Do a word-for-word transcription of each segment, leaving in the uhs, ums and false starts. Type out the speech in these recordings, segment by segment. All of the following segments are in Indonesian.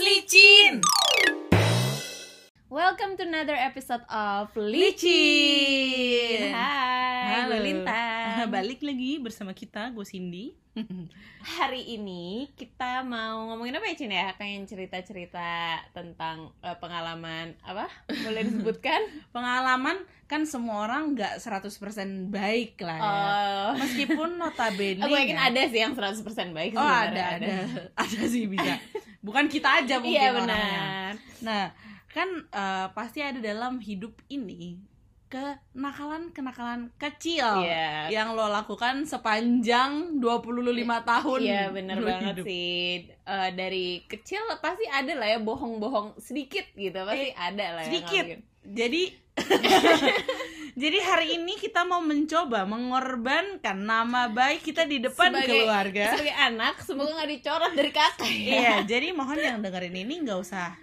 Liciin. Welcome to another episode of Liciin. Hai, halo Lintang. Balik lagi bersama kita, gue Cindy. Hari ini kita mau ngomongin apa ya, Cin ya? Pengen cerita-cerita tentang uh, pengalaman apa? Boleh disebutkan? Pengalaman kan semua orang gak seratus persen baik lah ya. Oh. Meskipun notabene aku yakin ya, ada sih yang seratus persen baik. Oh ada, ada, ada ada sih bisa. Bukan kita aja mungkin iya, benar. Orangnya. Nah kan uh, pasti ada dalam hidup ini kenakalan-kenakalan kecil yeah, yang lo lakukan sepanjang dua puluh lima tahun. Iya yeah, bener banget hidup sih. uh, Dari kecil pasti ada lah ya bohong-bohong sedikit gitu. Pasti eh, ada lah ya sedikit ngalamin. Jadi jadi hari ini kita mau mencoba mengorbankan nama baik kita di depan sebagai, keluarga. Sebagai anak semoga gak dicoret dari kakak ya. Iya yeah, jadi mohon yang dengerin ini gak usah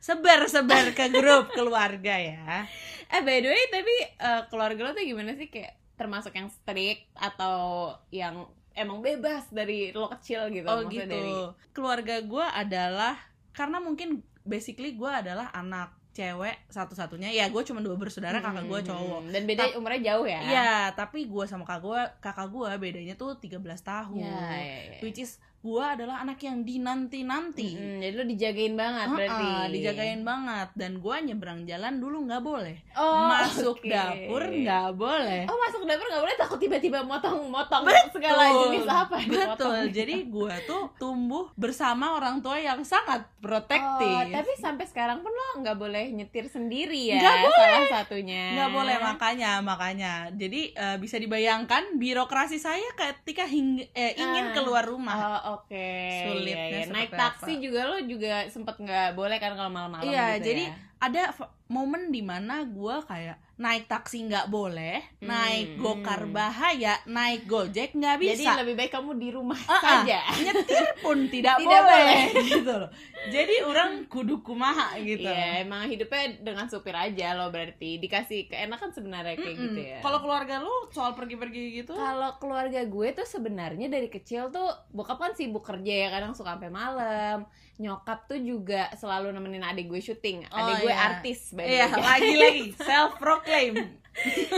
sebar-sebar ke grup keluarga ya. Eh by the way, tapi uh, keluarga lo tuh gimana sih? Kayak termasuk yang strict atau yang emang bebas dari lo kecil gitu? Oh gitu dari... Keluarga gue adalah, karena mungkin basically gue adalah anak cewek satu-satunya. Ya gue cuma dua bersaudara, kakak gue cowok. Dan beda Ta- umurnya jauh ya? Iya, tapi gue sama kakak gue, kakak gue bedanya tuh tiga belas tahun ya, ya, ya. Which is gue adalah anak yang dinanti-nanti. Mm, jadi lo dijagain banget uh-uh, berarti. Dijagain banget. Dan gue nyebrang jalan dulu gak boleh. Oh, masuk okay. dapur gak boleh. Oh masuk dapur gak boleh, takut tiba-tiba motong-motong segala jenis apa. Betul, jadi gue tuh tumbuh bersama orang tua yang sangat protektif. Oh, tapi sampai sekarang pun lo gak boleh nyetir sendiri ya? Gak boleh. Salah satunya gak boleh, makanya makanya. Jadi uh, bisa dibayangkan birokrasi saya ketika hing- eh, ingin uh, keluar rumah. Oh, oke, okay. Sulitnya iya, iya. Naik taksi apa juga lo juga sempet nggak boleh kan kalau malam-malam iya, gitu ya. Iya, jadi ada f- momen dimana gue kayak naik taksi nggak boleh, hmm. naik gokar bahaya, naik gojek nggak bisa. Jadi lebih baik kamu di rumah uh-uh. saja. Nyetir pun tidak, tidak boleh, gitu loh. Jadi orang kudu kumaha gitu. Iya, emang hidupnya dengan supir aja lo berarti. Dikasih keenakan sebenarnya kayak Mm-mm. gitu ya. Kalau keluarga lo soal pergi-pergi gitu? Kalau keluarga gue tuh sebenarnya dari kecil tuh bokap kan sibuk kerja ya, kadang suka sampai malam. Nyokap tuh juga selalu nemenin adik gue syuting. Adik oh, gue iya. artis banget. Iya, lagi-lagi self-proclaim.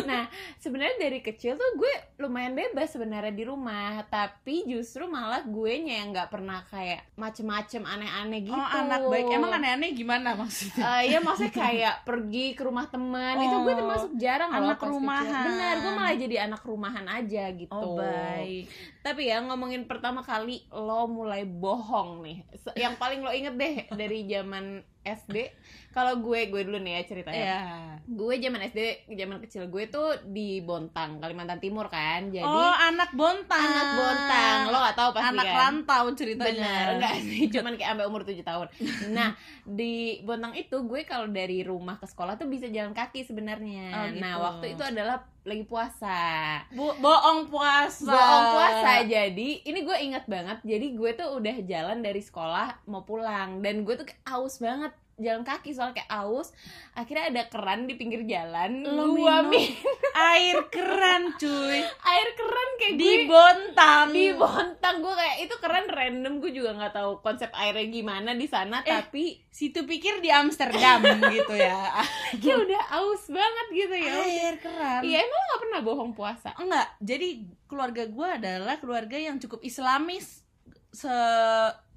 Nah, sebenarnya dari kecil tuh gue lumayan bebas sebenarnya di rumah. Tapi justru malah guenya yang gak pernah kayak macem-macem aneh-aneh gitu. Oh, anak baik. Emang aneh-aneh gimana maksudnya? Uh, iya, maksudnya kayak pergi ke rumah teman. Oh, itu gue termasuk jarang anak loh, rumahan kecil. Benar, gue malah jadi anak rumahan aja gitu. Oh, baik. Tapi ya, ngomongin pertama kali lo mulai bohong nih. Yang paling lo inget deh dari zaman S D. Kalau gue, gue dulu nih ya ceritanya. Yeah. Gue zaman S D, zaman kecil gue tuh di Bontang, Kalimantan Timur kan. Jadi oh, anak Bontang. Anak Bontang. Lo gak tahu pasti anak kan. Anak rantau ceritanya. Benar, enggak sih. Cuman kayak sampai umur tujuh tahun. Nah, di Bontang itu gue kalau dari rumah ke sekolah tuh bisa jalan kaki sebenarnya. Oh, gitu. Nah, waktu itu adalah lagi puasa. Bo- bohong puasa. Bohong puasa. Jadi, ini gue ingat banget. Jadi, gue tuh udah jalan dari sekolah mau pulang dan gue tuh aus banget. Jalan kaki soalnya kayak aus. Akhirnya ada keran di pinggir jalan. Lu amin air keran cuy. Air keran kayak gue, di Bontang. Di Bontang gue kayak itu keran random, gue juga nggak tahu konsep airnya gimana di sana. Eh, tapi situ pikir di Amsterdam gitu ya. Ya udah aus banget gitu ya. Air keran. Iya emang nggak pernah bohong puasa. Enggak. Jadi keluarga gue adalah keluarga yang cukup Islamis. Se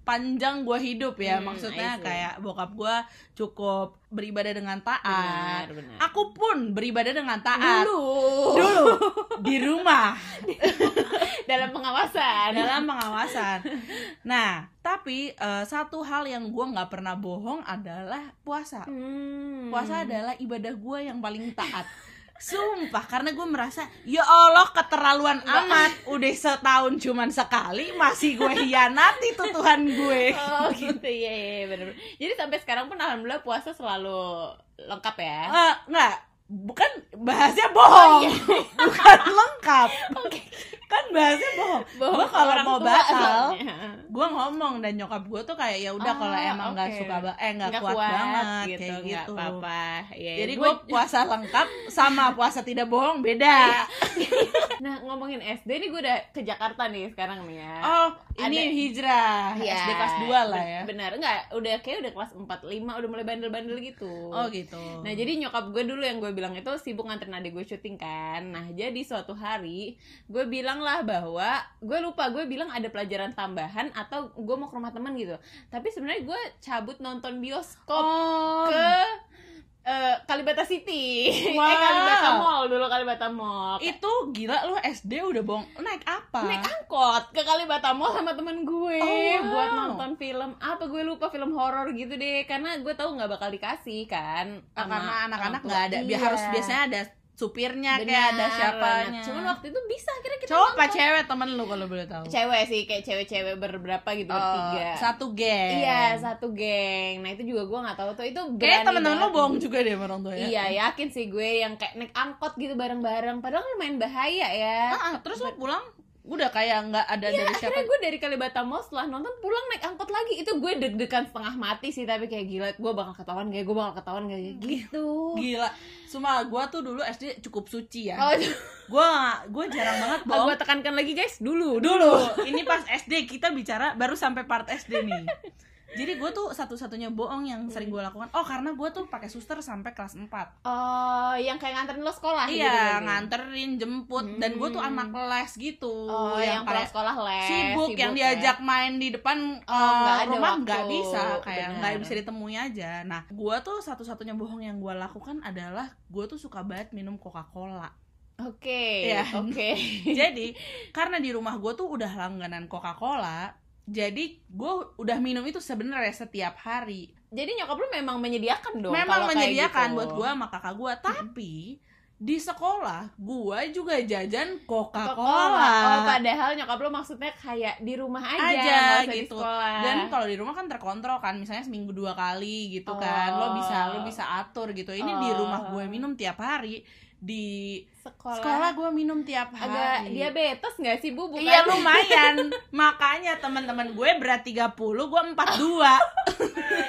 panjang gue hidup ya, hmm, maksudnya kayak bokap gue cukup beribadah dengan taat. Benar, benar. Aku pun beribadah dengan taat. Dulu, dulu di rumah, dalam pengawasan, dalam pengawasan. Nah, tapi uh, satu hal yang gue nggak pernah bohong adalah puasa. Hmm. Puasa adalah ibadah gue yang paling taat. Sumpah, karena gue merasa ya Allah keterlaluan amat. Udah setahun cuman sekali masih gue hianati tuh Tuhan gue. Oh gitu ya, yeah, yeah, bener-bener. Jadi sampai sekarang pun alhamdulillah puasa selalu lengkap ya. Uh, enggak, bukan bahasnya bohong, oh, iya. bukan lengkap. Okay. Kan bahasnya bohong. bohong gue kalau mau batal, gue ngomong, dan nyokap gue tuh kayak ya udah oh, kalau emang nggak okay. suka ba- eh nggak kuat, kuat banget gitu, kayak gitu. Apa-apa. Ya, jadi gue puasa lengkap sama puasa tidak bohong beda. Nah ngomongin S D ini gue udah ke Jakarta nih sekarang nih ya. Oh ini ada, hijrah ya, S D kelas dua lah ya. Benar nggak? Udah kayak udah kelas empat lima udah mulai bandel-bandel gitu. Oh gitu. Nah jadi nyokap gue dulu yang gue bilang itu sibuk nganterin adik gue syuting kan. Nah jadi suatu hari gue bilang lah bahwa gue lupa gue bilang ada pelajaran tambahan atau gue mau ke rumah teman gitu, tapi sebenarnya gue cabut nonton bioskop oh. ke uh, Kalibata City, wow. eh Kalibata Mall dulu Kalibata Mall itu gila lu S D udah bohong naik apa naik angkot ke Kalibata Mall sama temen gue oh, wow. buat nonton film apa gue lupa film horor gitu deh karena gue tahu nggak bakal dikasih kan sama karena anak-anak nggak ada iya. harus biasanya ada supirnya bener, kayak ada siapanya. Cuman waktu itu bisa akhirnya kita cowok apa cewek temen lu kalau boleh tahu? Cewek sih, kayak cewek-cewek berberapa gitu, oh, bertiga. Satu geng. Iya, satu geng. Nah, itu juga gue enggak tahu tuh itu berani. Kayak temen-temen lu bohong juga deh sama orang tuanya. Iya, yakin sih gue yang kayak naik angkot gitu bareng-bareng. Padahal kan lumayan bahaya ya. Ah, terus lu pulang udah kayak nggak ada ya, dari siapa. Akhirnya gue dari Kalibata Mall setelah nonton pulang naik angkot lagi. Itu gue deg-degan setengah mati sih, tapi kayak gila gue bakal ketahuan kayak gue bakal ketahuan kayak gitu. Gila. Cuma gue tuh dulu S D cukup suci ya. Oh, gue gue jarang banget bohong. Gue tekankan lagi guys, dulu, dulu. Ini pas S D kita bicara baru sampai part S D nih. Jadi gue tuh satu-satunya bohong yang sering gue lakukan. Oh karena gue tuh pakai suster sampai kelas empat. Oh yang kayak nganterin lo sekolah iya, gitu? Iya nganterin, jemput hmm. Dan gue tuh anak les gitu. Oh yang, yang pulang sekolah les. Sibuk, sibuk yang diajak ya? Main di depan oh, uh, gak rumah nggak bisa. Kayak nggak bisa ditemui aja. Nah gue tuh satu-satunya bohong yang gue lakukan adalah gue tuh suka banget minum Coca-Cola. Oke okay. ya. Oke okay. Jadi karena di rumah gue tuh udah langganan Coca-Cola, jadi gue udah minum itu sebenarnya setiap hari. Jadi nyokap lu memang menyediakan dong. Memang menyediakan gitu. Buat gue sama kakak gue. Tapi di sekolah gue juga jajan Coca-Cola. Coca-Cola. Oh padahal nyokap lu maksudnya kayak di rumah aja, aja gitu. Di sekolah. Dan kalau di rumah kan terkontrol kan, misalnya seminggu dua kali gitu oh. kan. Lo bisa lo bisa atur gitu. Ini oh. di rumah gue minum tiap hari. Di sekolah, sekolah gue minum tiap hari. Agak diabetes gak sih bu? Bukan? Iya lumayan. Makanya teman-teman gue berat tiga puluh, gue empat puluh dua.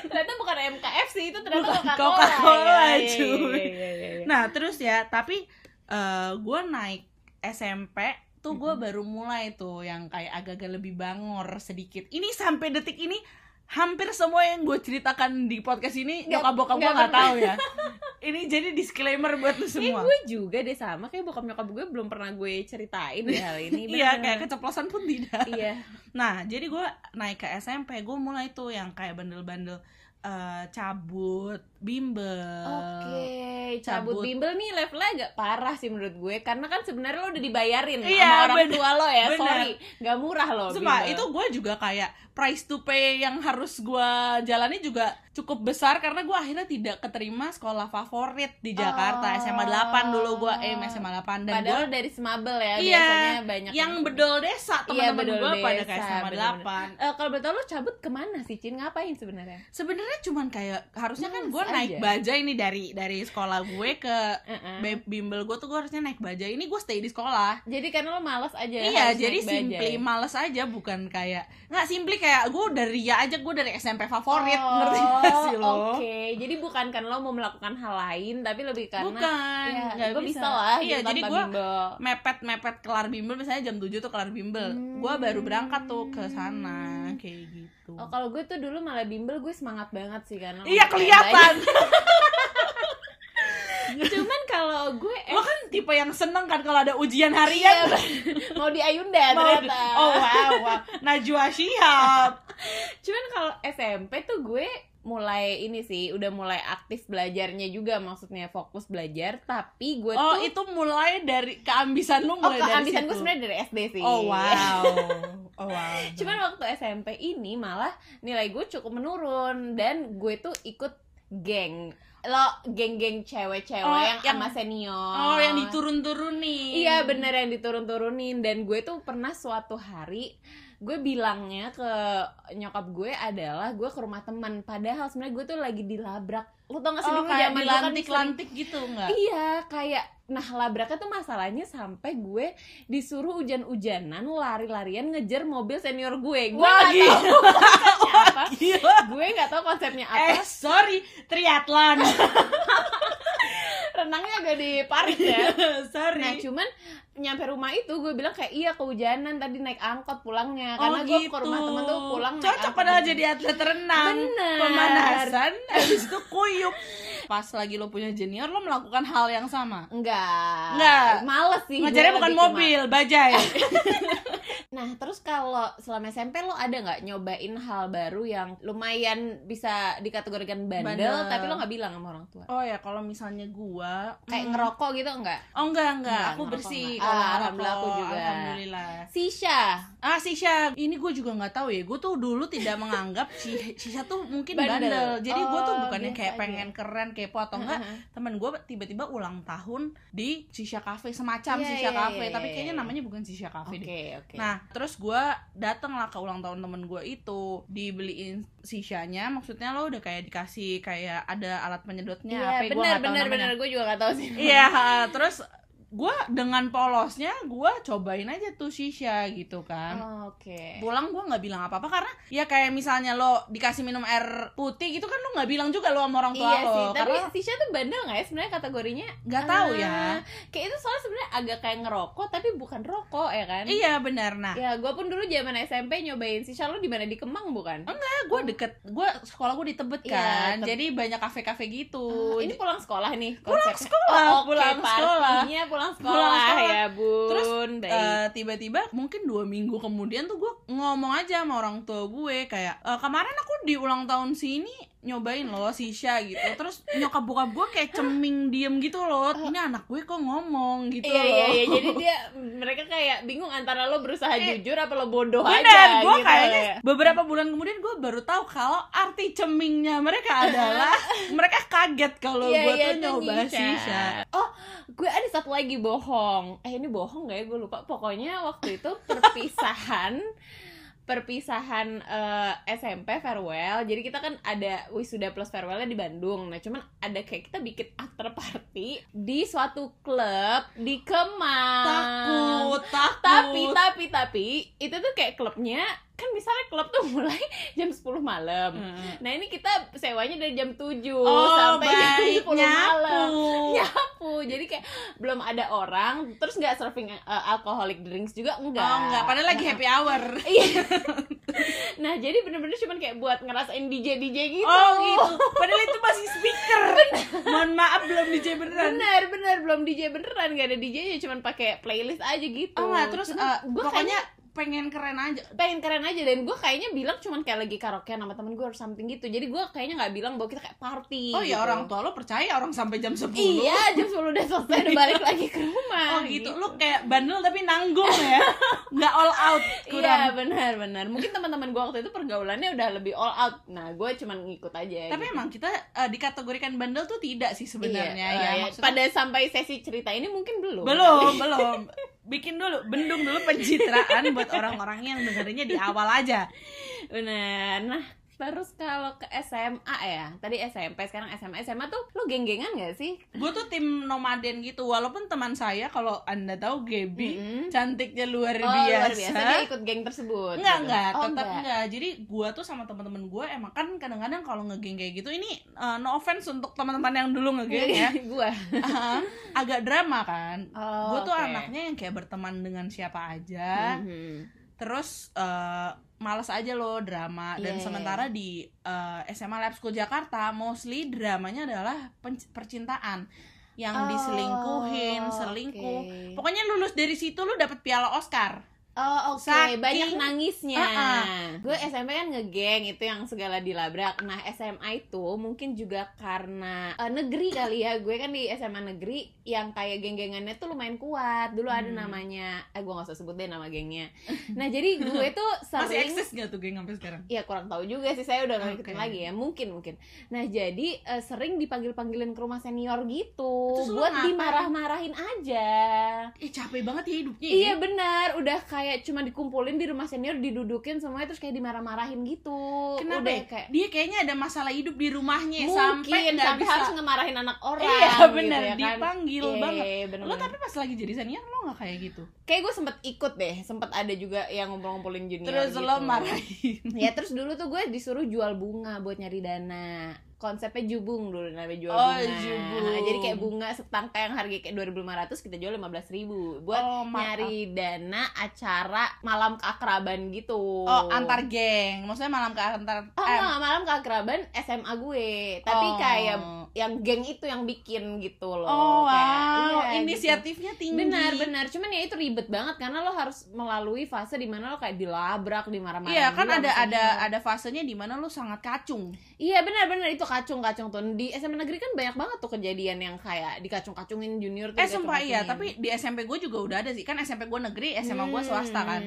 Ternyata bukan M K F C, itu ternyata bukan Coca-Cola, Coca-Cola ya, cuy ya, ya, ya, ya. Nah terus ya, tapi uh, gue naik S M P tuh gue mm-hmm. baru mulai tuh yang kayak agak-agak lebih bangor sedikit. Ini sampai detik ini hampir semua yang gue ceritakan di podcast ini nyokap bokap gue nggak tahu ya. Ini jadi disclaimer buat lu semua. Ini gue juga deh sama kayak bokap nyokap gue belum pernah gue ceritain deh hal ini. Iya kayak keceplosan pun tidak. Iya. Nah jadi gue naik ke S M P gue mulai tuh yang kayak bandel-bandel uh, cabut bimbel. Oke okay, cabut, cabut bimbel nih levelnya agak parah sih menurut gue karena kan sebenarnya lo udah dibayarin iya, sama orang bener, tua lo ya. Bener. Sorry nggak murah lo. Cuma itu gue juga kayak price to pay yang harus gue jalani juga cukup besar karena gue akhirnya tidak keterima sekolah favorit di Jakarta oh. S M A delapan dulu gue eh S M A delapan dan padahal gua, dari Smabel ya iya, biasanya banyak yang bedol desa teman-teman iya, gue pada kayak S M A delapan. Uh, kalau betul lo cabut kemana sih Cin, ngapain sebenarnya? Sebenarnya cuman kayak harusnya hmm, kan gue naik baja ini dari dari sekolah gue ke uh-uh. bimbel gue tuh gue harusnya naik baja, ini gue stay di sekolah. Jadi karena lo malas aja. Iya jadi simply malas aja bukan kayak nggak simply kayak gue dari ya aja gue dari S M P favorit oh, ngerti gak sih lo? Oke, okay. Jadi bukan kan lo mau melakukan hal lain tapi lebih karena bukan, ya, gue bisa. bisa lah iya, jadi gue mepet-mepet kelar bimbel misalnya jam tujuh tuh kelar bimbel hmm. gue baru berangkat tuh ke sana kayak gitu. Oh kalau gue tuh dulu malah bimbel gue semangat banget sih karena iya kelihatan. Cuman kalau gue lo kan tipe yang seneng kan kalau ada ujian harian. Iya, mau di Ayunda ternyata. Oh wow, wow. Najwa Shihab. Cuman kalau S M P tuh gue mulai ini sih udah mulai aktif belajarnya juga, maksudnya fokus belajar tapi gue oh, tuh oh itu mulai dari keambisan lu mulai oh, dari keambisan gue sebenarnya dari S D sih. Oh wow. Oh wow. Cuman waktu S M P ini malah nilai gue cukup menurun dan gue tuh ikut geng. Lo geng-geng cewek-cewek oh, yang, yang sama senior. Oh, yang diturun-turunin. Iya, bener yang diturun-turunin. Dan gue tuh pernah suatu hari gue bilangnya ke nyokap gue adalah gue ke rumah teman, padahal sebenarnya gue tuh lagi dilabrak. Lo tau gak sih, oh, dulu kayak dilantik-lantik gitu nggak? Iya, kayak nah labraknya tuh masalahnya sampai gue disuruh hujan-hujanan lari-larian ngejar mobil senior gue. Gue nggak tahu konsepnya apa. Gila. Gue nggak tahu konsepnya apa. Eh sorry, triathlon. Renangnya agak di Paris ya. Sorry. Nah cuman nyampe rumah itu gue bilang kayak iya kehujanan tadi naik angkot pulangnya. Karena oh, gue gitu. Ke rumah temen tuh pulang naik angkot. Cocok padahal jadi atlet renang. Bener. Pemanasan abis itu kuyup. Pas lagi lo punya junior lo melakukan hal yang sama? Enggak. Enggak. Males sih. Ngajarnya bukan mobil, cuman bajai. Nah terus kalau selama S M P lo ada gak nyobain hal baru yang lumayan bisa dikategorikan bandel, bandel. Tapi lo gak bilang sama orang tua? Oh ya kalau misalnya gua kayak hmm. ngerokok gitu enggak? Oh enggak, enggak, aku bersih enggak. Ah, alhamdulillah aku juga. Alhamdulillah. Shisha. Ah shisha, ini gue juga gak tahu ya, gue tuh dulu tidak menganggap shisha tuh mungkin bandel, bandel. Jadi oh, gue tuh bukannya kayak aja. Pengen keren, kepo atau enggak. Temen gue tiba-tiba ulang tahun di shisha cafe, semacam yeah, shisha yeah, cafe yeah, tapi kayaknya namanya bukan shisha cafe okay, deh okay. Nah terus gue dateng lah ke ulang tahun temen gue itu, dibeliin sishanya, maksudnya lo udah kayak dikasih kayak ada alat penyedotnya. Iya yeah, bener bener bener gue juga gak tahu sih. Iya yeah, terus gue dengan polosnya gue cobain aja tuh shisha gitu kan. Oh, oke okay. Pulang gue nggak bilang apa apa karena ya kayak misalnya lo dikasih minum air putih gitu kan lo nggak bilang juga lo sama orang tua. Iya lo sih, tapi karena shisha tuh bandel nggak ya sebenarnya kategorinya? Nggak tahu ah, ya kayak itu soalnya sebenarnya agak kayak ngerokok tapi bukan rokok ya kan. Iya benar. Nah ya gue pun dulu zaman S M P nyobain shisha. Lo di mana, di Kemang bukan? Enggak, gue deket, gue sekolah gue di Tebet kan. Iya, teb- jadi banyak kafe-kafe gitu. Ah, ini pulang sekolah nih konsepnya. Pulang sekolah oh, okay, pulang sekolah partinya, pulang Pulang sekolah, pulang sekolah ya bun. Terus uh, tiba-tiba mungkin dua minggu kemudian tuh gue ngomong aja sama orang tua gue kayak e, kemarin aku di ulang tahun sini nyobain loh shisha gitu. Terus nyokap bokap gue kayak ceming diem gitu loh, ini anak gue kok ngomong gitu. Iya, loh iya iya jadi dia mereka kayak bingung antara lo berusaha eh, jujur apa lo bodoh. Bener, aja gue gitu kayaknya ya. Beberapa bulan kemudian gue baru tahu kalau arti cemingnya mereka adalah mereka kaget kalau iya, gue iya, tuh nyoba shisha. shisha Oh gue ada satu lagi bohong. Eh ini bohong gak ya, gue lupa. Pokoknya waktu itu perpisahan perpisahan uh, S M P farewell. Jadi kita kan ada wisuda plus farewellnya di Bandung. Nah cuman ada kayak kita bikin after party di suatu klub di Kemang. Takut, takut. Tapi tapi tapi itu tuh kayak klubnya kan misalnya klub tuh mulai jam sepuluh malam. Hmm. Nah ini kita sewanya dari jam tujuh oh, sampai jam sepuluh malam. Nyapu. Jadi kayak belum ada orang, terus enggak serving uh, alcoholic drinks juga enggak. Oh, enggak, padahal lagi nah, happy hour. Iya. Nah, jadi benar-benar cuman kayak buat ngerasain D J D J gitu. Oh, gitu. Padahal itu masih speaker. Bener. Mohon maaf belum D J beneran. Benar, benar belum D J beneran, enggak ada D J-nya, cuman pakai playlist aja gitu. Oh, nah, terus uh, gua pokoknya kayaknya pengen keren aja, pengen keren aja. Dan gue kayaknya bilang cuman kayak lagi karaokean sama temen gue or something gitu. Jadi gue kayaknya nggak bilang bahwa kita kayak party. Oh gitu. Ya orang tua lo percaya orang sampai jam sepuluh. Iya jam sepuluh udah selesai udah balik lagi ke rumah. Oh gitu, gitu. Lo kayak bandel tapi nanggung ya, nggak all out. Iya benar-benar. Mungkin teman-teman gue waktu itu pergaulannya udah lebih all out. Nah gue cuman ngikut aja. Tapi gitu. Emang kita uh, dikategorikan bandel tuh tidak sih sebenarnya. Iya, ya, ya. Maksudnya pada sampai sesi cerita ini mungkin belum. Belum belum. Bikin dulu, bendung dulu pencitraan buat orang-orang yang dengerinnya di awal aja. Bener. Nah, terus kalau ke S M A ya, tadi S M P, sekarang S M A. S M A tuh lu geng-gengan gak sih? Gue tuh tim nomaden gitu, walaupun teman saya kalau anda tahu Gaby, mm-hmm. cantiknya luar oh, biasa. Luar biasa, dia ikut geng tersebut. Enggak, gitu. enggak, oh, tetap enggak. enggak. Jadi gue tuh sama teman-teman gue emang kan kadang-kadang kalau ngegeng kayak gitu, ini uh, no offense untuk teman-teman yang dulu ngegeng ya. Gue uh, agak drama kan. Oh, gue tuh okay. anaknya yang kayak berteman dengan siapa aja. Mm-hmm. Terus uh, malas aja loh drama. Dan yeah. sementara di uh, S M A Labschool Jakarta mostly dramanya adalah pen- percintaan yang oh, diselingkuhin, selingkuh. Okay. Pokoknya lulus dari situ lu dapet piala Oscar. Oh oke, okay. Banyak nangisnya. uh-uh. Gue S M P kan ngegeng, itu yang segala dilabrak. Nah S M A itu mungkin juga karena uh, negeri kali ya. Gue kan di S M A negeri yang kayak geng-gengannya tuh lumayan kuat. Dulu hmm. ada namanya, eh gue gak usah sebut deh nama gengnya. Nah jadi gue tuh sering. Masih eksis gak tuh geng sampai sekarang? Iya kurang tahu juga sih, saya udah gak ngikutin okay. lagi ya. Mungkin, mungkin Nah jadi uh, sering dipanggil-panggilin ke rumah senior gitu. Terus buat dimarah-marahin aja. Ih eh, capek banget ya hidupnya. Iya benar, udah kayak kayak cuma dikumpulin di rumah senior, didudukin semuanya, terus kayak dimarah-marahin gitu. Kenapa? Udah, kayak... dia kayaknya ada masalah hidup di rumahnya. Mungkin, sampai nggak bisa harus ngemarahin anak orang. Iya benar, gitu, ya dipanggil kan? banget. E, bener, lo bener. Tapi pas lagi jadi senior lo nggak kayak gitu? Kayak gue sempet ikut deh, sempet ada juga yang ngumpul-ngumpulin junior. Terus gitu. Lo marahin? Ya terus dulu tuh gue disuruh jual bunga buat nyari dana. Konsepnya jubung dulu, namanya jual oh, bunga jubung. Nah, jadi kayak bunga setangkai yang harga kayak dua ribu lima ratus kita jual lima belas ribu buat oh, nyari dana acara malam keakraban gitu. Oh, antar geng. Maksudnya malam ke antar Oh, eh. malam keakraban S M A gue. Tapi oh. kayak yang geng itu yang bikin gitu loh. Oh, kayak, wow. ya, inisiatifnya gitu. Tinggi. Benar, benar. Cuman ya itu ribet banget karena lo harus melalui fase di mana lo kayak dilabrak, dimarah-marahin. Iya, kan ada ada itu. ada fasenya di mana lo sangat kacung. Iya, benar-benar itu kacung-kacung tuh. Di S M A Negeri kan banyak banget tuh kejadian yang kayak dikacung-kacungin junior tuh. Eh sumpah iya, tapi di S M P gue juga udah ada sih. Kan S M P gue negeri, S M A hmm. gue swasta kan.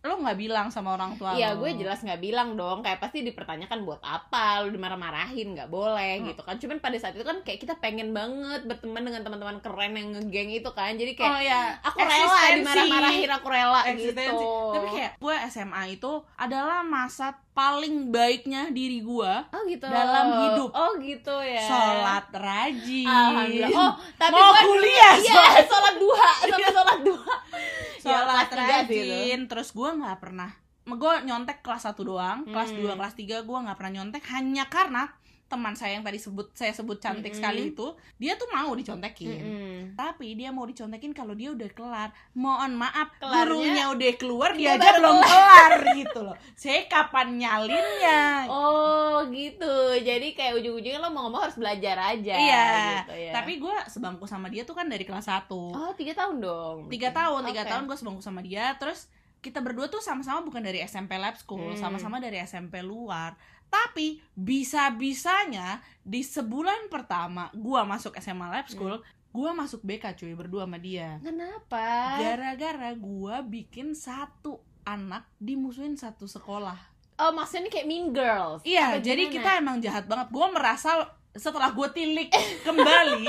Lo gak bilang sama orang tua iya, lo? Iya gue jelas gak bilang dong. Kayak pasti dipertanyakan buat apa, lo dimarah-marahin, gak boleh hmm. gitu kan. Cuman pada saat itu kan kayak kita pengen banget berteman dengan teman-teman keren yang ngegeng itu kan. Jadi kayak oh, iya. aku Existensi. rela dimarah-marahin, aku rela Existensi. gitu. Tapi kayak gue S M A itu adalah masa paling baiknya diri gue oh, gitu. dalam hidup. Oh gitu ya. Sholat rajin. Alhamdulillah. Oh, tapi mau gua, kuliah. Iya, sholat duha, sama sholat duha. Sholat ya, rajin. Gitu. Terus gue nggak pernah. Gue nyontek kelas satu doang. Kelas hmm. dua, kelas tiga gue nggak pernah nyontek hanya karena teman saya yang tadi sebut saya sebut cantik mm-hmm. sekali itu, dia tuh mau dicontekin. Mm-hmm. Tapi dia mau dicontekin kalau dia udah kelar. Mohon maaf, kelarnya, gurunya udah keluar, dia aja belum kelar gitu loh. Saya kapan nyalinnya? Oh, gitu. Jadi kayak ujung-ujungnya lo mau ngomong harus belajar aja. Iya. Gitu, ya. Tapi gue sebangku sama dia tuh kan dari kelas satu. Oh, tiga tahun dong. tiga tahun, tiga okay. tahun gue sebangku sama dia. Terus kita berdua tuh sama-sama bukan dari S M P Labschool, hmm. sama-sama dari S M P luar. Tapi bisa-bisanya di sebulan pertama gua masuk S M A Labschool, hmm. gua masuk B K cuy berdua sama dia. Kenapa? Gara-gara gua bikin satu anak dimusuhin satu sekolah. Oh, maksudnya kayak mean girls. Iya, jadi gimana? Kita emang jahat banget. Gua merasa setelah gue tilik kembali,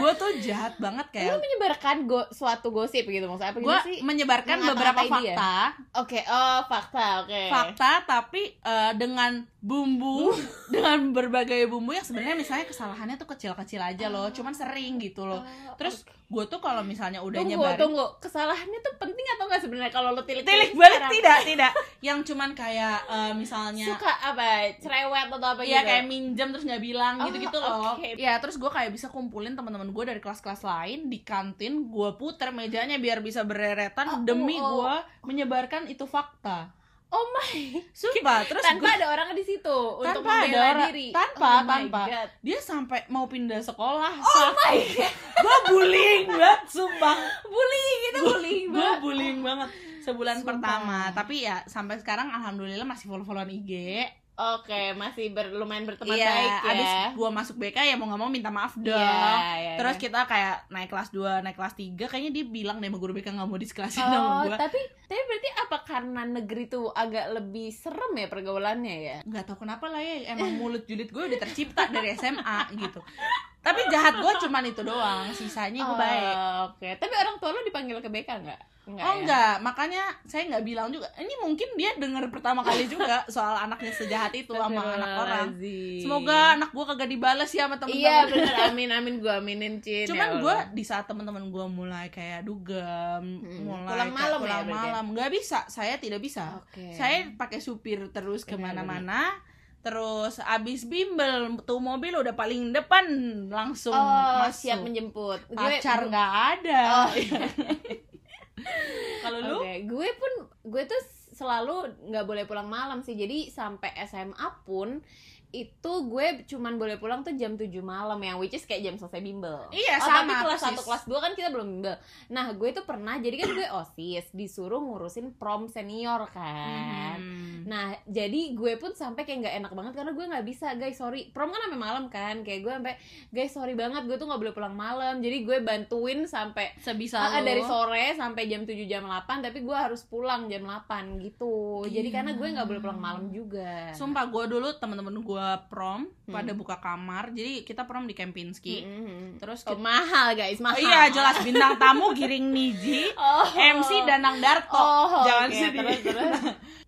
gue tuh jahat banget kayak. Lu menyebarkan go, suatu gosip gitu maksudnya apa gitu sih? Gue menyebarkan beberapa fakta. Oke, okay, oh fakta, oke. Okay. Fakta tapi uh, dengan bumbu, dengan berbagai bumbu yang sebenarnya misalnya kesalahannya tuh kecil-kecil aja loh, oh. cuman sering gitu loh. Oh, Terus okay. gue tuh kalau misalnya udah tunggu, nyebarin. Tunggu, tunggu. Kesalahannya tuh penting atau nggak sebenarnya kalau lo tilik? Tilik balik tidak, tidak. Yang cuman kayak uh, misalnya. Suka apa? Cerewet atau apa gitu? Iya kayak minjem terus nggak bilang oh. gitu. gitu loh. Okay. Ya, terus gue kayak bisa kumpulin teman-teman gue dari kelas-kelas lain di kantin, gue puter mejanya biar bisa bereretan oh, demi oh. gue menyebarkan itu fakta. Oh my. Sumpah, terus tanpa gua, ada orang di situ untuk membela diri. Tanpa, oh tanpa. God. Dia sampai mau pindah sekolah. Oh so, my God. Gue bullying banget, sumpah. Bullying itu bullying banget. Gue bullying banget sebulan sumpah. pertama, tapi ya sampai sekarang alhamdulillah masih follow-followan I G. Oke, okay, masih ber, lumayan berteman yeah, baik ya. Abis gue masuk B K ya mau gak mau minta maaf dong. Yeah, yeah, Terus yeah. kita kayak naik kelas dua, naik kelas tiga. Kayaknya dia bilang deh sama guru B K gak mau disekelasin oh, sama gue. Tapi tapi berarti apa karena negeri tuh agak lebih serem ya pergaulannya ya? Gak tau kenapa lah ya, emang mulut julid gue udah tercipta dari S M A gitu. Tapi jahat gue cuman itu doang, sisanya gue oh, baik. Oke, okay. Tapi orang tua lo dipanggil ke B K gak? Enggak oh ya? Enggak, makanya saya enggak bilang juga. Ini mungkin dia dengar pertama kali juga soal anaknya sejahat itu sama anak orang. Semoga anak gue kagak dibales ya sama temen-temen. Iya bener, amin, amin, gue aminin Cin. Cuman ya gue di saat temen-temen gue mulai kayak dugem hmm. mulai pulang malam, pulang ya, malam. Gak bisa, saya tidak bisa okay. Saya pakai supir terus kemana-mana. Terus abis bimbel tuh mobil udah paling depan langsung oh, masuk. Siap menjemput. Pacar gue... gak ada oh. Kalau lu? Okay. Gue pun, gue tuh selalu gak boleh pulang malam sih. Jadi sampai S M A pun itu gue cuman boleh pulang tuh jam tujuh malam yang which is kayak jam selesai bimbel. Iya oh, sama. Tapi kelas satu kelas dua kan kita belum bimbel. Nah gue tuh pernah, jadi kan gue OSIS disuruh ngurusin prom senior kan. Hmm. Hmm. Nah jadi gue pun sampai kayak nggak enak banget karena gue nggak bisa, guys, sorry, prom kan sampai malam kan, kayak gue sampai guys sorry banget gue tuh nggak boleh pulang malam, jadi gue bantuin sampai sebisa uh, dari sore sampai jam tujuh jam delapan, tapi gue harus pulang jam delapan gitu. Gila. Jadi karena gue nggak boleh pulang malam juga. Sumpah gue dulu temen-temen gue prom hmm. pada buka kamar, jadi kita prom di Kempinski. Hmm. Terus kita... oh, mahal guys, mahal. Oh, iya jelas, bintang tamu Giring Niji, oh. M C Danang Darto, oh, jangan okay, sedih. Terus, terus.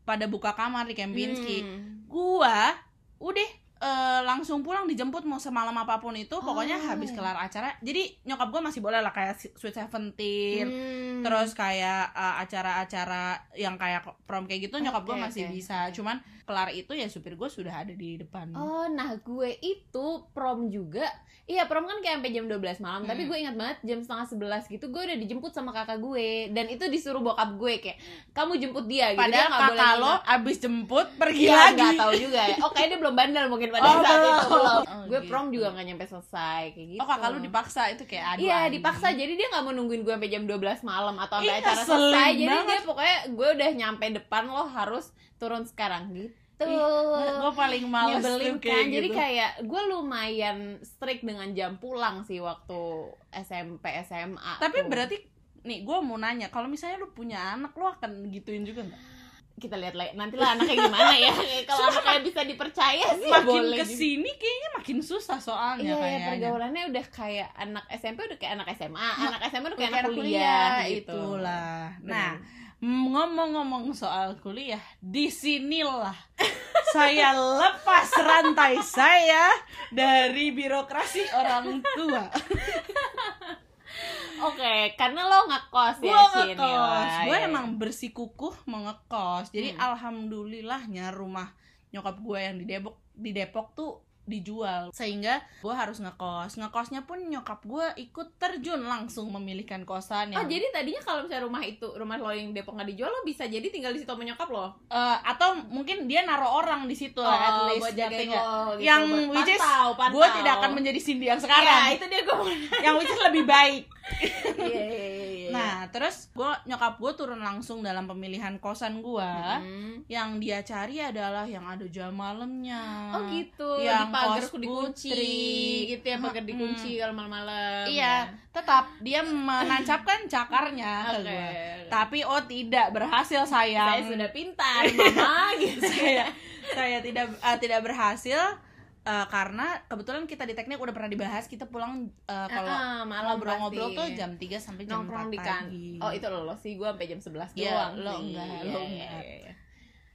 Pada buka kamar di Kempinski, hmm. gua udah e, langsung pulang, dijemput mau semalam apapun itu, pokoknya oh. habis kelar acara. Jadi nyokap gua masih boleh lah kayak Sweet Seventeen, hmm. terus kayak e, acara-acara yang kayak prom kayak gitu, nyokap okay, gua masih okay. bisa. Cuman kelar itu ya supir gua sudah ada di depan. Oh, nah gue itu prom juga. Iya, prom kan kayak sampai jam dua belas malam, hmm. tapi gue ingat banget jam setengah sebelas gitu gue udah dijemput sama kakak gue. Dan itu disuruh bokap gue kayak, kamu jemput dia gitu. Padahal dia kakak lo abis jemput pergi ya, lagi. Iya, gak tahu juga ya. Oh, kayaknya dia belum bandel mungkin pada oh, saat itu. Oh, gue gitu. Prom juga gak nyampe selesai kayak gitu. Oh, kakak lo dipaksa, itu kayak aduan. Iya, dipaksa, jadi dia gak mau nungguin gue sampai jam dua belas malam atau sampai iya, acara selesai banget. Jadi dia pokoknya gue udah nyampe depan, lo harus turun sekarang gitu. Tuh, gue paling males tuh kan. Jadi gitu. Kayak gue lumayan strict dengan jam pulang sih waktu S M P, S M A. Tapi tuh. Berarti, nih gue mau nanya, kalau misalnya lu punya anak, lu akan gituin juga gak? Kita lihat lah, nantilah anaknya gimana ya. Kalau anaknya bisa dipercaya sih makin boleh. Makin kesini juga. Kayaknya makin susah soalnya iya, kayaknya. Iya, pergaulannya udah kayak anak S M P udah kayak anak S M A, nah, anak S M A udah kayak anak kuliah, kuliah gitu. Itulah. Nah, bener. Ngomong-ngomong soal kuliah, disinilah saya lepas rantai saya dari birokrasi orang tua. Oke, okay, karena lo ngekos ya sini. Gue emang bersikukuh mau ngekos. Jadi hmm. alhamdulillahnya rumah nyokap gue yang di Depok, di Depok tuh dijual, sehingga gue harus ngekos. Ngekosnya pun nyokap gue ikut terjun langsung memilihkan kosan yang... Oh jadi tadinya kalau misalnya rumah itu, rumah lo yang Depok nggak dijual, lo bisa jadi tinggal di situ sama nyokap lo? Uh, atau mungkin dia naruh orang di situ, oh, at least buat jagain lo gitu, yang buat which pantau, is gue tidak akan menjadi Cindy yang sekarang. Ya itu dia gue yang which is lebih baik. yeah, yeah, yeah. Nah terus gue, nyokap gue turun langsung dalam pemilihan kosan gue. hmm. Yang dia cari adalah yang ada jam malamnya. Oh gitu. Yang pagar dikunci gitu ya, pagar dikunci hmm. kalau malam-malam. Iya, ya. Tetap dia menancapkan cakarnya ke okay. gue. Tapi oh tidak berhasil sayang. Saya sudah pintar, mama gitu. Saya saya tidak uh, tidak berhasil. Uh, karena kebetulan kita di teknik udah pernah dibahas, kita pulang uh, kalau uh, ngobrol-ngobrol tuh jam tiga sampai jam empat pagi. Oh itu lo, lo sih, gue sampai jam sebelas yeah, doang. Lo enggak, yeah, lo enggak. Yeah, yeah.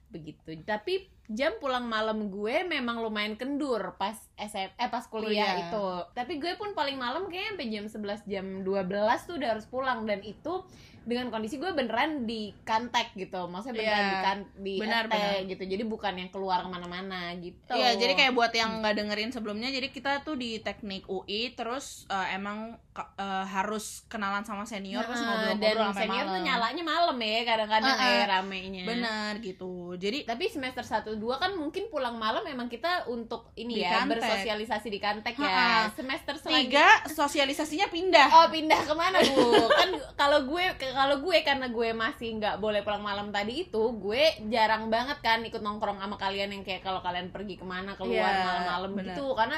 Begitu. Tapi jam pulang malam gue memang lumayan kendur pas S M, eh pas kuliah, kuliah itu. Tapi gue pun paling malam kayaknya sampai jam sebelas, jam dua belas tuh udah harus pulang, dan itu dengan kondisi gue beneran di kantek gitu. Maksudnya beneran yeah. di kan di benar, F T benar. Gitu. Jadi bukan yang keluar kemana-mana gitu. Iya, yeah, jadi kayak buat yang enggak dengerin sebelumnya, jadi kita tuh di Teknik U I terus uh, emang uh, harus kenalan sama senior nah, terus ngobrol-ngobrol sampai senior malam. Tuh nyalanya malam ya kadang-kadang uh, kayak ramenya. Benar gitu. Jadi tapi semester satu dua kan mungkin pulang malam emang kita untuk ini ya kantek. Bersosialisasi di kantek ya. Ha-ha. Semester tiga sosialisasinya pindah. Oh pindah kemana bu? Kan kalau gue kalau gue karena gue masih nggak boleh pulang malam tadi itu, gue jarang banget kan ikut nongkrong sama kalian yang kayak kalau kalian pergi kemana keluar yeah, malam-malam bener. Gitu karena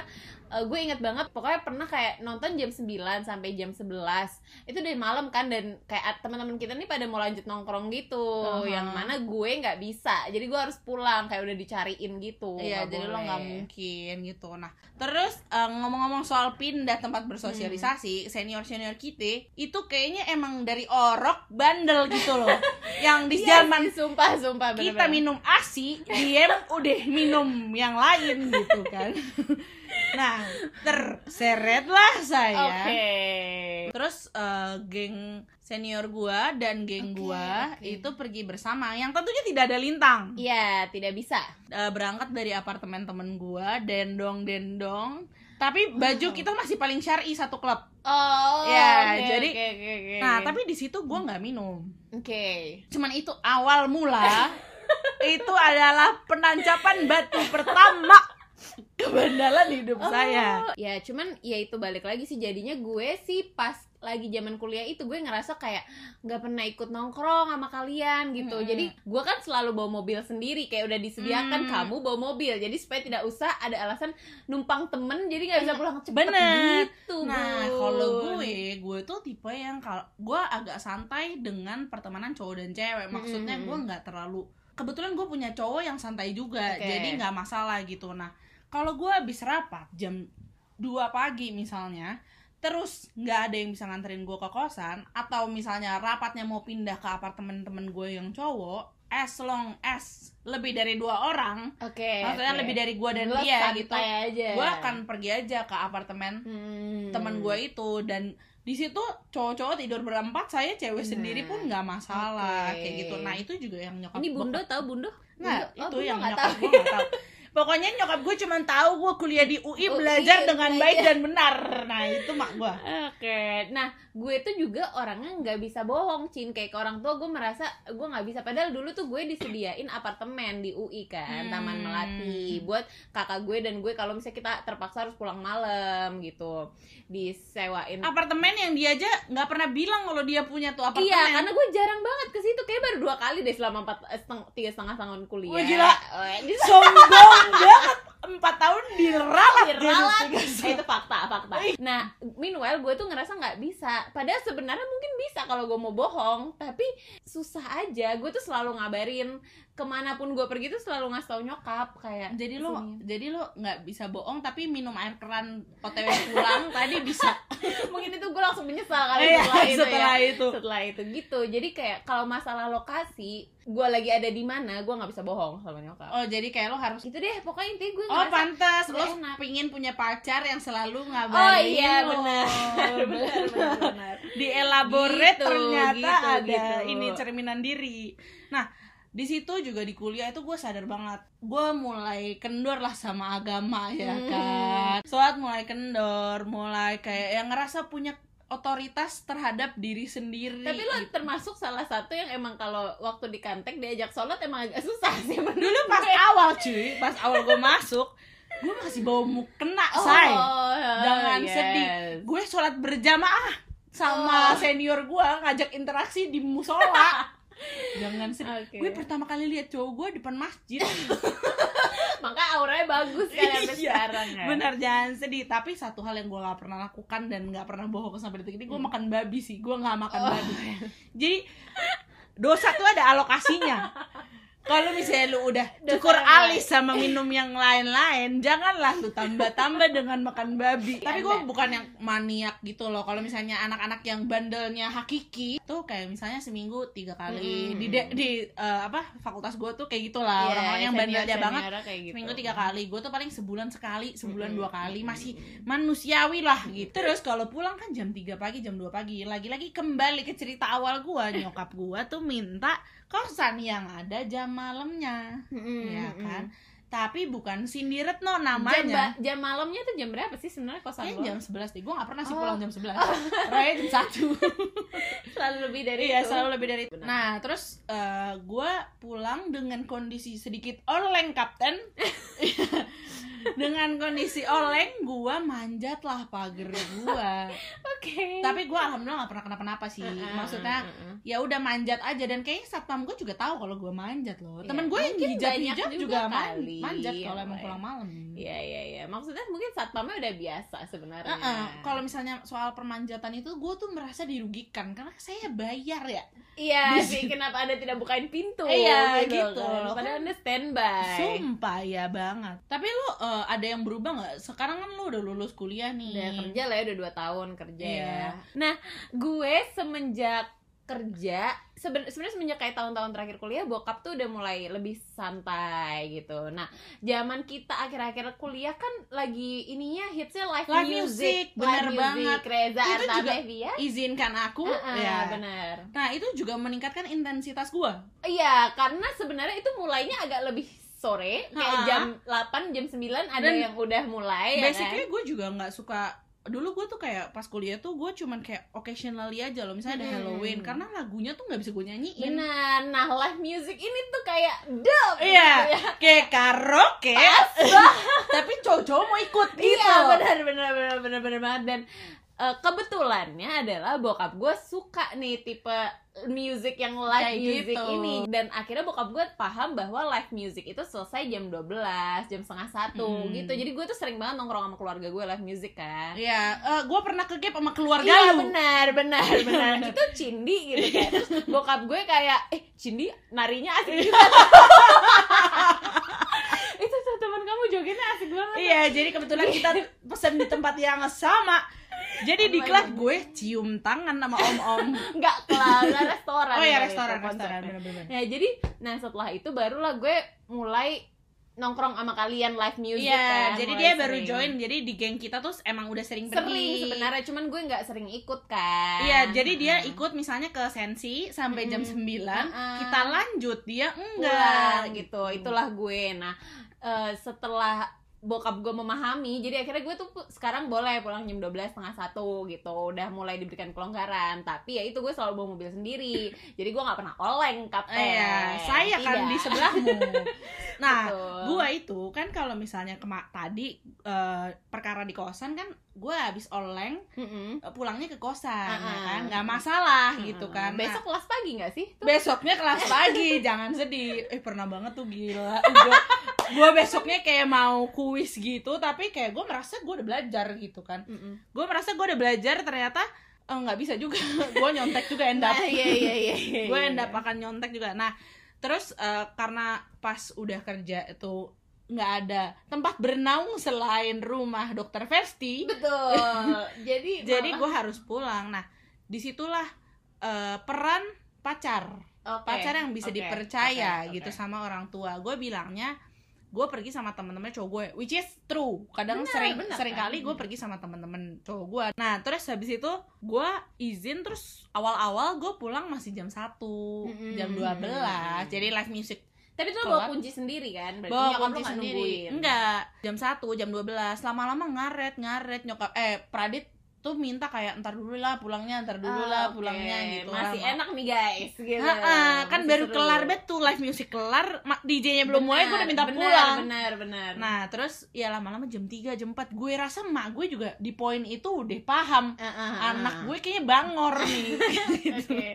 uh, gue inget banget pokoknya pernah kayak nonton jam sembilan sampai jam sebelas itu dari malam kan, dan kayak teman-teman kita nih pada mau lanjut nongkrong gitu uh-huh. yang mana gue nggak bisa, jadi gue harus pulang kayak udah dicariin gitu. Iya, jadi boleh. Lo nggak mungkin gitu. Nah, terus uh, ngomong-ngomong soal pindah tempat bersosialisasi, hmm. senior-senior kita itu kayaknya emang dari orok bandel gitu loh. Yang di zaman yes, sumpah-sumpah kita minum ASI, dia udah minum yang lain gitu kan. Nah, terseret lah saya. Oke. Okay. Terus uh, geng senior gua dan geng okay, gua okay. itu pergi bersama, yang tentunya tidak ada Lintang. Iya, tidak bisa. Uh, berangkat dari apartemen temen gua, dendong-dendong. Tapi baju oh. kita masih paling syar'i satu klub. Oh. Ya, okay, jadi. Okay, okay, okay. Nah, tapi di situ gua nggak minum. Oke. Okay. Cuman itu awal mula. Itu adalah penancapan batu pertama kebandalan hidup oh. saya. Ya cuman ya itu balik lagi sih, jadinya gue sih pas lagi zaman kuliah itu gue ngerasa kayak nggak pernah ikut nongkrong sama kalian gitu. Mm. Jadi gue kan selalu bawa mobil sendiri, kayak udah disediakan mm. kamu bawa mobil, jadi supaya tidak usah ada alasan numpang temen jadi nggak bisa pulang cepet. Bener. Gitu. Nah kalau gue, gue tuh tipe yang kalau gue agak santai dengan pertemanan cowok dan cewek, maksudnya mm. gue nggak terlalu, kebetulan gue punya cowok yang santai juga, okay. jadi nggak masalah gitu. Nah kalau gue habis rapat jam dua pagi misalnya, terus nggak ada yang bisa nganterin gue ke kosan, atau misalnya rapatnya mau pindah ke apartemen temen gue yang cowok, as long as lebih dari dua orang, okay, maksudnya okay. lebih dari gue dan Lo dia gitu, gue akan pergi aja ke apartemen hmm. temen gue itu. Dan di situ cowok-cowok tidur berempat, saya cewek nah. sendiri pun nggak masalah, okay. kayak gitu. Nah itu juga yang nyokap. Ini bundo tahu bundo? Nah bundo. itu oh, yang nyokap gue nggak tahu. Pokoknya nyokap gue cuma tahu gue kuliah di U I, U I belajar dengan belajar. baik dan benar. Nah itu mak gue. Oke. Okay. Nah gue tuh juga orangnya nggak bisa bohong, Cin. Kayak ke orang tua gue merasa gue nggak bisa. Padahal dulu tuh gue disediain apartemen di U I kan, hmm. Taman Melati, buat kakak gue dan gue kalau misalnya kita terpaksa harus pulang malam gitu, disewain. Apartemen yang dia aja nggak pernah bilang kalau dia punya tuh apartemen. Iya, karena gue jarang banget ke situ. Kayak baru dua kali deh selama empat tiga setengah tahun kuliah. Wah gila. Sombong. Banget empat tahun diralat diralat eh, itu fakta fakta. Nah meanwhile gue tuh ngerasa nggak bisa, padahal sebenarnya mungkin bisa kalau gue mau bohong, tapi susah aja. Gue tuh selalu ngabarin kemanapun gue pergi tuh selalu ngasih tau nyokap kayak jadi lo sini. Jadi lo nggak bisa bohong tapi minum air keran O T W pulang tadi bisa. Mungkin itu gue langsung menyesal kali eh, setelah, setelah itu, ya. itu setelah itu gitu. Jadi kayak kalau masalah lokasi gue lagi ada di mana, gue nggak bisa bohong sama nyokap. Oh jadi kayak lo harus itu deh, pokoknya intinya gue ngerasa oh pantas lo enak. Pengen punya pacar yang selalu ngabarin. Oh iya benar oh, benar benar dielaborate gitu, ternyata gitu, ada gitu. Ini cerminan diri. Nah di situ juga di kuliah itu gue sadar banget, gue mulai kendor lah sama agama ya kan. Soalnya mulai kendor, mulai kayak yang ngerasa punya otoritas terhadap diri sendiri. Tapi lo gitu. Termasuk salah satu yang emang kalau waktu di Kantek diajak sholat emang agak susah sih. Dulu pas awal cuy, pas awal gue masuk, gue masih bawa mukena, oh, say. Oh, Jangan yes. sedih. Gue sholat berjamaah sama oh. senior gue ngajak interaksi di musola. Jangan sedih. Okay. Gue pertama kali lihat cowok gue depan masjid. Maka auranya bagus kan sampai iya, sekarang kan. Benar, jangan sedih. Tapi satu hal yang gue gak pernah lakukan dan gak pernah bohong sampai detik ini, gue hmm. makan babi sih. Gue gak makan oh. babi. Jadi dosa tuh ada alokasinya. Kalau misalnya lu udah cukur alis sama minum yang lain-lain, janganlah lu tambah-tambah dengan makan babi. Tapi gue bukan yang maniak gitu loh. Kalau misalnya anak-anak yang bandelnya hakiki tuh kayak misalnya seminggu tiga kali hmm. di de- di uh, apa fakultas gue tuh kayak gitulah yeah, orang-orang yang bandelnya banget gitu. Seminggu tiga kali. Gue tuh paling sebulan sekali, sebulan hmm. dua kali, masih manusiawi lah gitu. Terus kalau pulang kan jam tiga pagi, jam dua pagi. Lagi-lagi kembali ke cerita awal gue, nyokap gue tuh minta kosan yang ada jam malamnya, mm-hmm. ya kan? Tapi bukan Cindy Retno namanya. Jam, ba- jam malamnya tuh jam berapa sih sebenarnya kosan lo? Jam sebelas deh. Gue nggak pernah sih pulang oh. jam sebelas. Raya jam satu. Selalu lebih dari iya, itu. Iya selalu lebih dari itu. Nah terus uh, gue pulang dengan kondisi sedikit oleng kapten. Dengan kondisi oleng, gue manjat lah pagar gue. Oke. Okay. Tapi gue alhamdulillah gak pernah kenapa-napa sih. Uh-uh, Maksudnya uh-uh. ya udah manjat aja, dan kayaknya satpam gue juga tahu kalau gue manjat loh. Temen gue yang hijab-hijab juga, juga man- manjat kalau emang pulang malam. Iya iya iya. Maksudnya mungkin satpamnya udah biasa sebenarnya. Uh-uh. Kalau misalnya soal permanjatan itu, gue tuh merasa dirugikan karena saya bayar ya. Iya sih, kenapa Anda tidak bukain pintu? Iya gitu. gitu. Kan. Padahal Anda standby. Sumpah ya banget. Tapi lu uh, ada yang berubah gak? Sekarang kan lu udah lulus kuliah nih. Udah kerja lah ya, udah dua tahun kerja yeah. ya. Nah, gue semenjak kerja Seben- sebenarnya semenjak kayak tahun-tahun terakhir kuliah, bokap tuh udah mulai lebih santai gitu. Nah, zaman kita akhir-akhir kuliah kan lagi ininya hitsnya live, live music, music bener live banget. Music, Reza itu Arta juga Bevia. Izinkan aku, uh-uh, ya benar. Nah, itu juga meningkatkan intensitas gue. Iya, karena sebenarnya itu mulainya agak lebih sore, kayak ha. jam delapan, jam sembilan ada dan yang udah mulai. Basically ya kan? Gue juga nggak suka dulu gue tuh kayak pas kuliah tuh gue cuman kayak occasionally aja loh, misalnya ada hmm. Halloween, karena lagunya tuh nggak bisa gue nyanyiin. Benar, nah live music ini tuh kayak dub. Iya, gitu ya. Kayak karaoke. Tapi cowok-cowok mau ikut gitu. Iya, benar, benar, benar, benar, benar banget. Dan uh, kebetulannya adalah bokap gue suka nih tipe music yang live kayak music gitu. Ini dan akhirnya bokap gue paham bahwa live music itu selesai jam dua belas, jam setengah satu hmm. gitu. Jadi gue tuh sering banget nongkrong sama keluarga gue live music kan. Iya, yeah. uh, gue pernah ke gap sama keluarga yeah, lu. Iya benar, benar, benar. Itu Cindy gitu kan. Terus bokap gue kayak, eh Cindy narinya asik juga. Itu teman kamu jogetnya asik banget. Iya, yeah, jadi kebetulan kita pesen di tempat yang sama. Jadi di kelas gue cium tangan sama om-om. Enggak, kelas restoran. Oh ya restoran, itu, restoran. Bener-bener. Ya jadi, nah setelah itu barulah gue mulai nongkrong sama kalian live music yeah, kan. Jadi dia sering. Baru join. Jadi di geng kita tuh emang udah sering pergi. Sering sebenarnya, cuman gue nggak sering ikut kan. Iya, yeah, jadi hmm. dia ikut misalnya ke Sensi sampai hmm. jam sembilan, hmm. kita lanjut dia enggak pulang, gitu. Itulah gue. Nah, uh, setelah bokap gue memahami, jadi akhirnya gue tuh sekarang boleh pulang jam dua belas setengah satu gitu, udah mulai diberikan kelonggaran. Tapi ya itu gue selalu bawa mobil sendiri, jadi gue nggak pernah oleng kapten. Eh, saya Tidak. Kan di sebelahmu. Nah, gue itu kan kalau misalnya kema- tadi uh, perkara di kosan kan, gue abis oleng mm-hmm. pulangnya ke kosan, uh-huh. ya kan nggak masalah uh-huh. gitu kan. Nah, besok kelas pagi nggak sih? Tuh. Besoknya kelas pagi, jangan sedih. Eh pernah banget tuh gila. Gue besoknya kayak mau kuis gitu, tapi kayak gue merasa gue udah belajar gitu kan. Mm-mm. Gue merasa gue udah belajar, ternyata nggak oh, bisa juga. Gue nyontek juga end up. Nah, iya, iya, iya, iya, gue end up akan nyontek juga. Nah, terus uh, karena pas udah kerja itu nggak ada tempat bernaung selain rumah dokter Vesti. Betul. Jadi jadi gue harus pulang. Nah, disitulah uh, peran pacar, okay. pacar yang bisa okay. dipercaya okay. gitu okay. sama orang tua. Gue bilangnya gue pergi sama temen-temen cowok gue, which is true. Kadang bener, sering bener, sering kan? Kali gue pergi sama temen-temen cowok gue. Nah terus habis itu gue izin, terus awal-awal gue pulang masih jam satu, mm-hmm. jam dua belas. Jadi live music. Tapi itu lo bawa kunci sendiri kan? Berarti bawa kunci sendiri. Enggak. jam satu, jam dua belas. Lama-lama ngaret ngaret nyokap. Eh Pradit tuh minta kayak ntar dulu lah pulangnya, ntar dulu lah oh, pulangnya okay. gitu. Masih lama. Enak nih guys gitu. Ha-ha, kan masih baru seru. Kelar bet tuh live music kelar, D J-nya belum bener, mulai gue udah minta bener, pulang. Bener, bener. Nah, terus ya lama-lama jam tiga, jam empat gue rasa mak gue juga di poin itu udah paham. Uh-huh. Anak gue kayaknya bangor nih. gitu. Okay.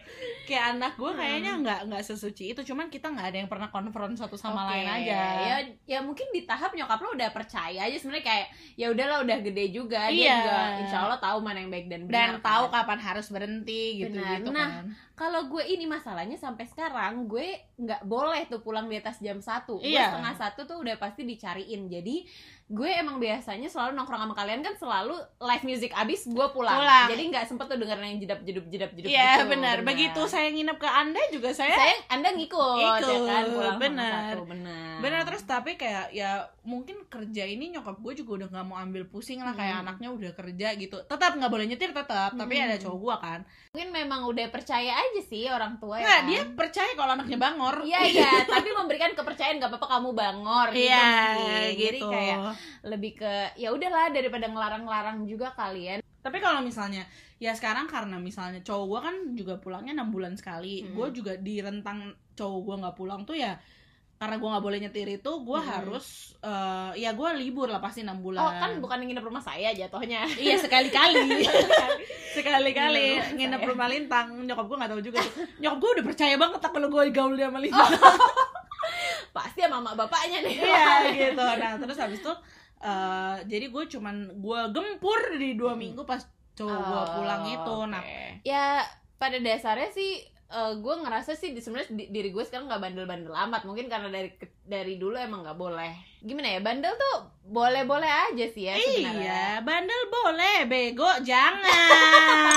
Kayak anak gue kayaknya enggak enggak sesuci itu, cuman kita enggak ada yang pernah konfront satu sama okay. lain aja. Ya ya mungkin di tahap nyokap lo udah percaya aja sebenarnya, kayak ya udahlah udah gede juga dia yeah. juga insyaallah tahu mana yang baik dan benar dan tahu kan? Kapan harus berhenti gitu benar. Gitu nah, kan. Kalau gue ini masalahnya sampai sekarang gue nggak boleh tuh pulang di atas jam satu. Iya. Gue setengah satu tuh udah pasti dicariin. Jadi gue emang biasanya selalu nongkrong sama kalian kan selalu live music abis gue pulang. pulang. Jadi nggak sempet tuh dengerin yang jedap jedap jedap jedap. Iya gitu, benar. benar. Begitu saya nginep ke anda juga saya. Saya anda ngikut. Ikut. Ya kan? Pulang benar. Benar. Benar terus tapi kayak ya mungkin kerja ini nyokap gue juga udah nggak mau ambil pusing lah hmm. kayak anaknya udah kerja gitu. Tetap nggak boleh nyetir tetap. Hmm. Tapi ada cowok gue kan. Mungkin memang udah percaya aja sih orang tua nggak, ya kan? Dia percaya kalau anaknya bangor iya iya tapi memberikan kepercayaan gak apa-apa kamu bangor gitu iya gitu. Jadi kayak lebih ke ya udahlah daripada ngelarang-larang juga kalian. Tapi kalau misalnya ya sekarang karena misalnya cowok gue kan juga pulangnya enam bulan sekali hmm. gue juga di rentang cowok gue nggak pulang tuh ya karena gue nggak boleh nyetir itu gue hmm. harus uh, ya gue libur lah pasti enam bulan. Oh kan bukan nginep rumah saya jatohnya. Iya sekali-kali sekali-kali nginep, nginep rumah Lintang. Nyokap gue nggak tahu juga nyokap gue udah percaya banget tak kalau gue gaul dia sama Lintang. Oh. Pasti sama mama bapaknya nih. Iya gitu. Nah terus habis itu uh, jadi gue cuman gue gempur di dua hmm. minggu pas cowok oh, gue pulang itu okay. Nah ya pada dasarnya sih Uh, gue ngerasa sih sebenarnya diri gue sekarang nggak bandel-bandel amat mungkin karena dari dari dulu emang nggak boleh gimana ya bandel tuh boleh-boleh aja sih ya sebenarnya. Iya bandel boleh bego jangan.